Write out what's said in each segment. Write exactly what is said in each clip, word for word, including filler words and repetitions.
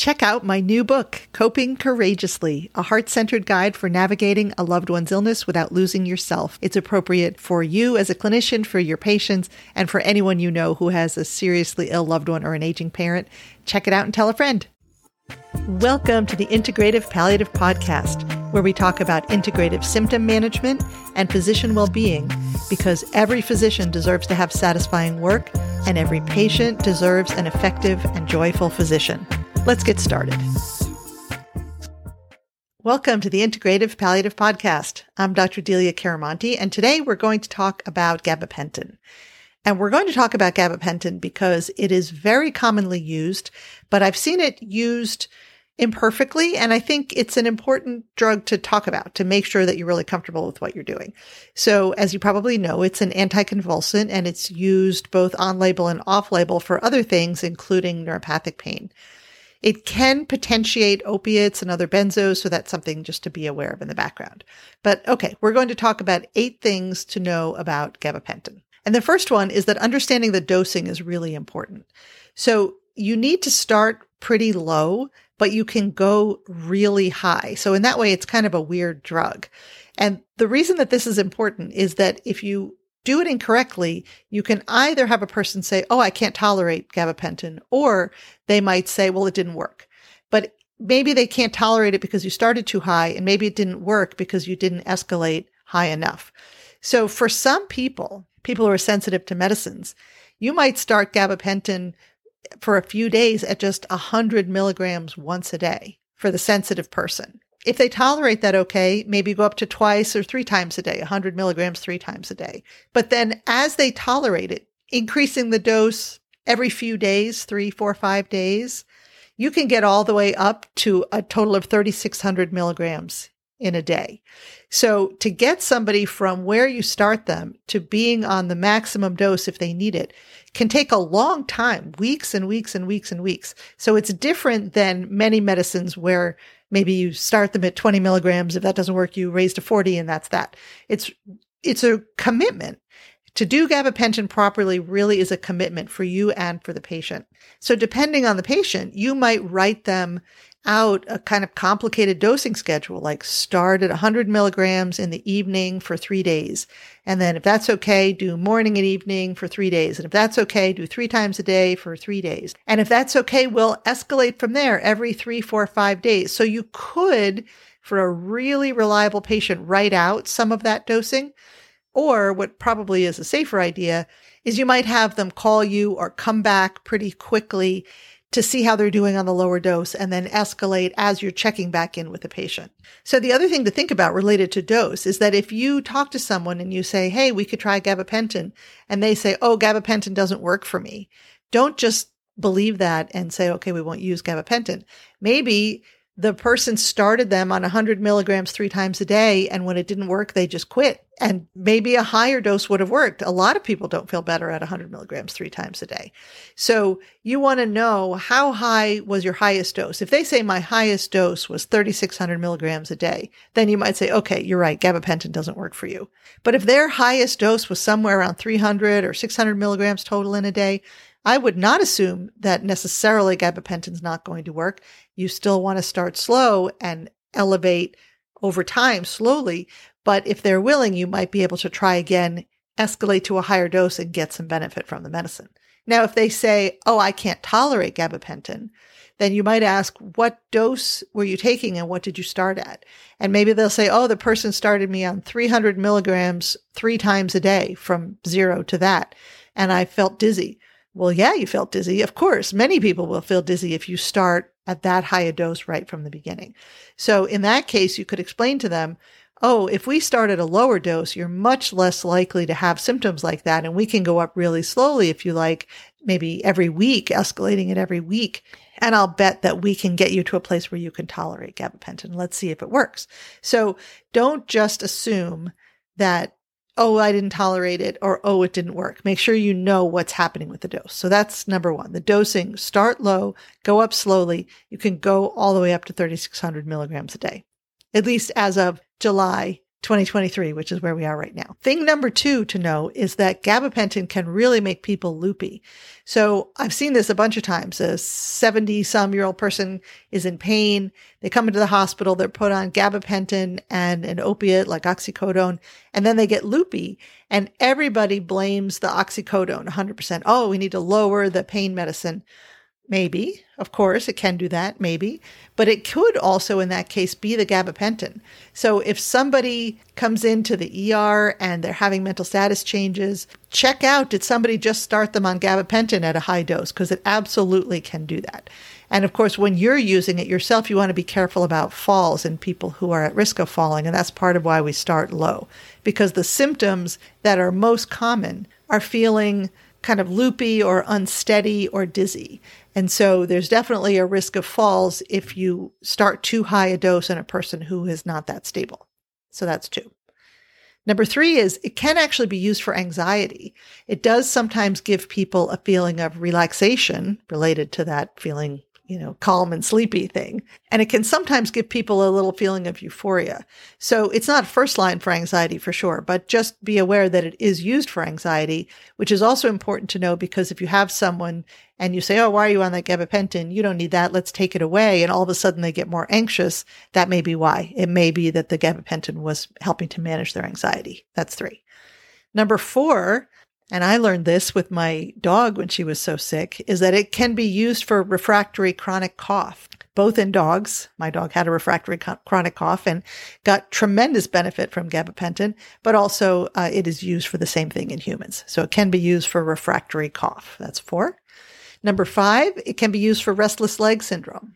check out my new book, Coping Courageously, a heart-centered guide for navigating a loved one's illness without losing yourself. It's appropriate for you as a clinician, for your patients, and for anyone you know who has a seriously ill loved one or an aging parent. Check it out and tell a friend. Welcome to the Integrative Palliative Podcast, where we talk about integrative symptom management and physician well-being, because every physician deserves to have satisfying work, and every patient deserves an effective and joyful physician. Let's get started. Welcome to the Integrative Palliative Podcast. I'm Doctor Delia Caramonti, and today we're going to talk about gabapentin. And we're going to talk about gabapentin because it is very commonly used, but I've seen it used imperfectly, and I think it's an important drug to talk about to make sure that you're really comfortable with what you're doing. So as you probably know, it's an anticonvulsant, and it's used both on-label and off-label for other things, including neuropathic pain. It can potentiate opiates and other benzos, so that's something just to be aware of in the background. But okay, we're going to talk about eight things to know about gabapentin. And the first one is that understanding the dosing is really important. So you need to start pretty low, but you can go really high. So in that way, it's kind of a weird drug. And the reason that this is important is that if you do it incorrectly, you can either have a person say, oh, I can't tolerate gabapentin, or they might say, well, it didn't work. But maybe they can't tolerate it because you started too high, and maybe it didn't work because you didn't escalate high enough. So for some people, people who are sensitive to medicines, you might start gabapentin for a few days at just one hundred milligrams once a day for the sensitive person. If they tolerate that okay, maybe go up to twice or three times a day, one hundred milligrams three times a day. But then as they tolerate it, increasing the dose every few days, three, four, five days, you can get all the way up to a total of thirty-six hundred milligrams in a day. So to get somebody from where you start them to being on the maximum dose if they need it can take a long time, weeks and weeks and weeks and weeks. So it's different than many medicines where maybe you start them at twenty milligrams. If that doesn't work, you raise to forty, and that's that. It's it's a commitment. To do gabapentin properly really is a commitment for you and for the patient. So depending on the patient, you might write them out a kind of complicated dosing schedule, like start at one hundred milligrams in the evening for three days. And then if that's okay, do morning and evening for three days. And if that's okay, do three times a day for three days. And if that's okay, we'll escalate from there every three, four, five days. So you could, for a really reliable patient, write out some of that dosing. Or what probably is a safer idea is you might have them call you or come back pretty quickly to see how they're doing on the lower dose and then escalate as you're checking back in with the patient. So the other thing to think about related to dose is that if you talk to someone and you say, hey, we could try gabapentin, and they say, oh, gabapentin doesn't work for me, don't just believe that and say, okay, we won't use gabapentin. Maybe the person started them on one hundred milligrams three times a day, and when it didn't work, they just quit. And maybe a higher dose would have worked. A lot of people don't feel better at one hundred milligrams three times a day. So you want to know, how high was your highest dose? If they say my highest dose was thirty-six hundred milligrams a day, then you might say, okay, you're right, gabapentin doesn't work for you. But if their highest dose was somewhere around three hundred or six hundred milligrams total in a day, I would not assume that necessarily gabapentin's not going to work. You still want to start slow and elevate over time slowly. But if they're willing, you might be able to try again, escalate to a higher dose, and get some benefit from the medicine. Now, if they say, oh, I can't tolerate gabapentin, then you might ask, what dose were you taking and what did you start at? And maybe they'll say, oh, the person started me on three hundred milligrams three times a day from zero to that, and I felt dizzy. Well, yeah, you felt dizzy. Of course, many people will feel dizzy if you start at that high a dose right from the beginning. So in that case, you could explain to them, oh, if we start at a lower dose, you're much less likely to have symptoms like that. And we can go up really slowly if you like, maybe every week, escalating it every week. And I'll bet that we can get you to a place where you can tolerate gabapentin. Let's see if it works. So don't just assume that, oh, I didn't tolerate it, or, oh, it didn't work. Make sure you know what's happening with the dose. So that's number one. The dosing, start low, go up slowly. You can go all the way up to thirty-six hundred milligrams a day, at least as of July twenty twenty-three, which is where we are right now. Thing number two to know is that gabapentin can really make people loopy. So I've seen this a bunch of times. A seventy-some-year-old person is in pain. They come into the hospital. They're put on gabapentin and an opiate like oxycodone, and then they get loopy. And everybody blames the oxycodone one hundred percent. Oh, we need to lower the pain medicine. Maybe, of course, it can do that, maybe. But it could also, in that case, be the gabapentin. So if somebody comes into the E R and they're having mental status changes, check out, did somebody just start them on gabapentin at a high dose? Because it absolutely can do that. And of course, when you're using it yourself, you want to be careful about falls and people who are at risk of falling. And that's part of why we start low. Because the symptoms that are most common are feeling kind of loopy or unsteady or dizzy. And so there's definitely a risk of falls if you start too high a dose in a person who is not that stable. So that's two. Number three is it can actually be used for anxiety. It does sometimes give people a feeling of relaxation related to that feeling, you know, calm and sleepy thing. And it can sometimes give people a little feeling of euphoria. So it's not first line for anxiety for sure, but just be aware that it is used for anxiety, which is also important to know because if you have someone and you say, oh, why are you on that gabapentin? You don't need that. Let's take it away. And all of a sudden they get more anxious. That may be why. It may be that the gabapentin was helping to manage their anxiety. That's three. Number four, and I learned this with my dog when she was so sick, is that it can be used for refractory chronic cough, both in dogs. My dog had a refractory co- chronic cough and got tremendous benefit from gabapentin, but also uh, it is used for the same thing in humans. So it can be used for refractory cough. That's four. Number five, it can be used for restless leg syndrome.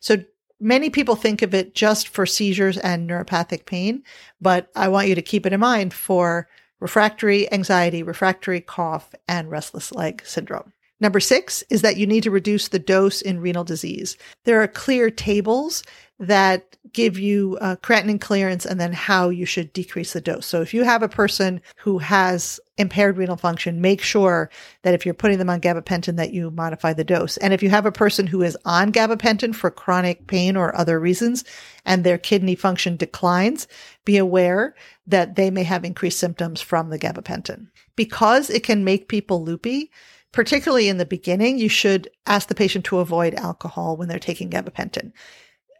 So many people think of it just for seizures and neuropathic pain, but I want you to keep it in mind for refractory anxiety, refractory cough, and restless leg syndrome. Number six is that you need to reduce the dose in renal disease. There are clear tables that give you uh, creatinine clearance and then how you should decrease the dose. So if you have a person who has impaired renal function, make sure that if you're putting them on gabapentin that you modify the dose. And if you have a person who is on gabapentin for chronic pain or other reasons and their kidney function declines, be aware that they may have increased symptoms from the gabapentin. Because it can make people loopy, particularly in the beginning, you should ask the patient to avoid alcohol when they're taking gabapentin.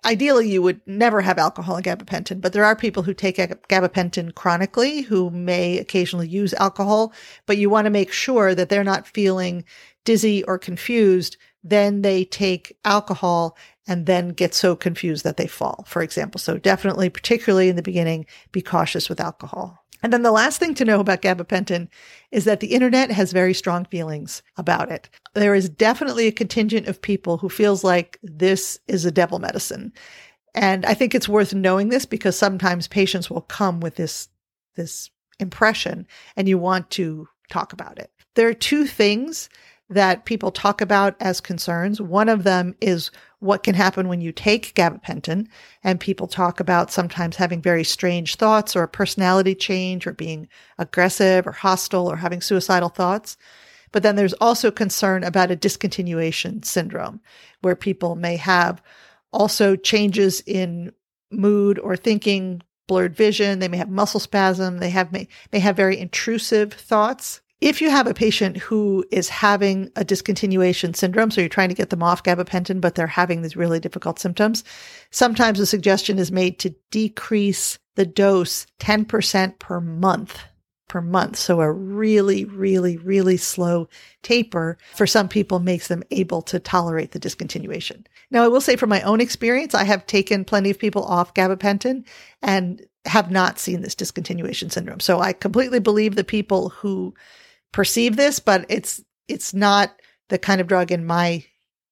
Ideally, you would never have alcohol in gabapentin, but there are people who take gabapentin chronically who may occasionally use alcohol, but you want to make sure that they're not feeling dizzy or confused. Then they take alcohol and then get so confused that they fall, for example. So definitely, particularly in the beginning, be cautious with alcohol. And then the last thing to know about gabapentin is that the internet has very strong feelings about it. There is definitely a contingent of people who feels like this is a devil medicine. And I think it's worth knowing this because sometimes patients will come with this, this impression and you want to talk about it. There are two things that people talk about as concerns. One of them is what can happen when you take gabapentin, and people talk about sometimes having very strange thoughts or a personality change or being aggressive or hostile or having suicidal thoughts. But then there's also concern about a discontinuation syndrome where people may have also changes in mood or thinking, blurred vision. They may have muscle spasm. They have may, may have very intrusive thoughts. If you have a patient who is having a discontinuation syndrome, so you're trying to get them off gabapentin, but they're having these really difficult symptoms, sometimes the suggestion is made to decrease the dose ten percent per month, per month. So a really, really, really slow taper for some people makes them able to tolerate the discontinuation. Now, I will say from my own experience, I have taken plenty of people off gabapentin and have not seen this discontinuation syndrome. So I completely believe the people who perceive this, but it's it's not the kind of drug in my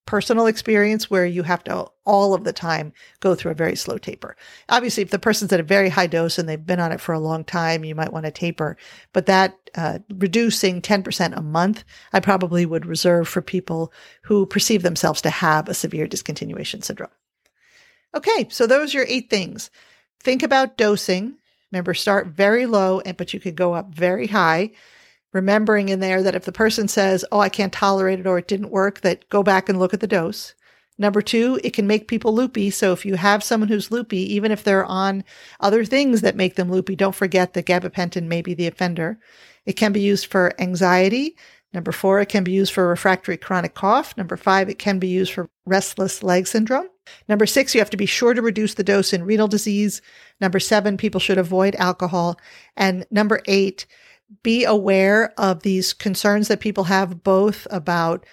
personal experience where you have to all of the time go through a very slow taper. Obviously, if the person's at a very high dose and they've been on it for a long time, you might want to taper. But that uh, reducing ten percent a month, I probably would reserve for people who perceive themselves to have a severe discontinuation syndrome. Okay, so those are your eight things. Think about dosing. Remember, start very low, and but you could go up very high. Remembering in there that if the person says, oh, I can't tolerate it or it didn't work, that go back and look at the dose. Number two, it can make people loopy. So if you have someone who's loopy, even if they're on other things that make them loopy, don't forget that gabapentin may be the offender. It can be used for anxiety. Number four, it can be used for refractory chronic cough. Number five, it can be used for restless leg syndrome. Number six, you have to be sure to reduce the dose in renal disease. Number seven, people should avoid alcohol. And number eight, be aware of these concerns that people have both about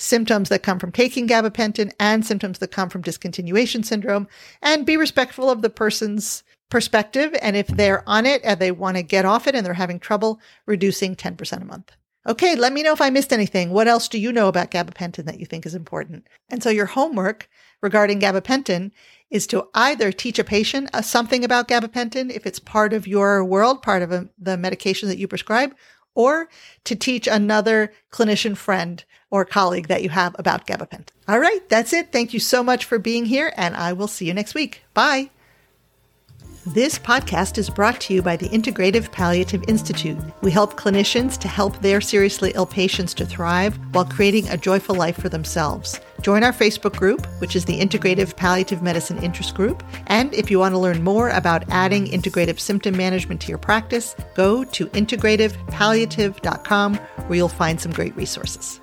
symptoms that come from taking gabapentin and symptoms that come from discontinuation syndrome, and be respectful of the person's perspective. And if they're on it and they want to get off it and they're having trouble, reducing ten percent a month. Okay, let me know if I missed anything. What else do you know about gabapentin that you think is important? And so your homework regarding gabapentin is to either teach a patient something about gabapentin, if it's part of your world, part of a, the medication that you prescribe, or to teach another clinician friend or colleague that you have about gabapentin. All right, that's it. Thank you so much for being here, and I will see you next week. Bye. This podcast is brought to you by the Integrative Palliative Institute. We help clinicians to help their seriously ill patients to thrive while creating a joyful life for themselves. Join our Facebook group, which is the Integrative Palliative Medicine Interest Group. And if you want to learn more about adding integrative symptom management to your practice, go to integrative palliative dot com, where you'll find some great resources.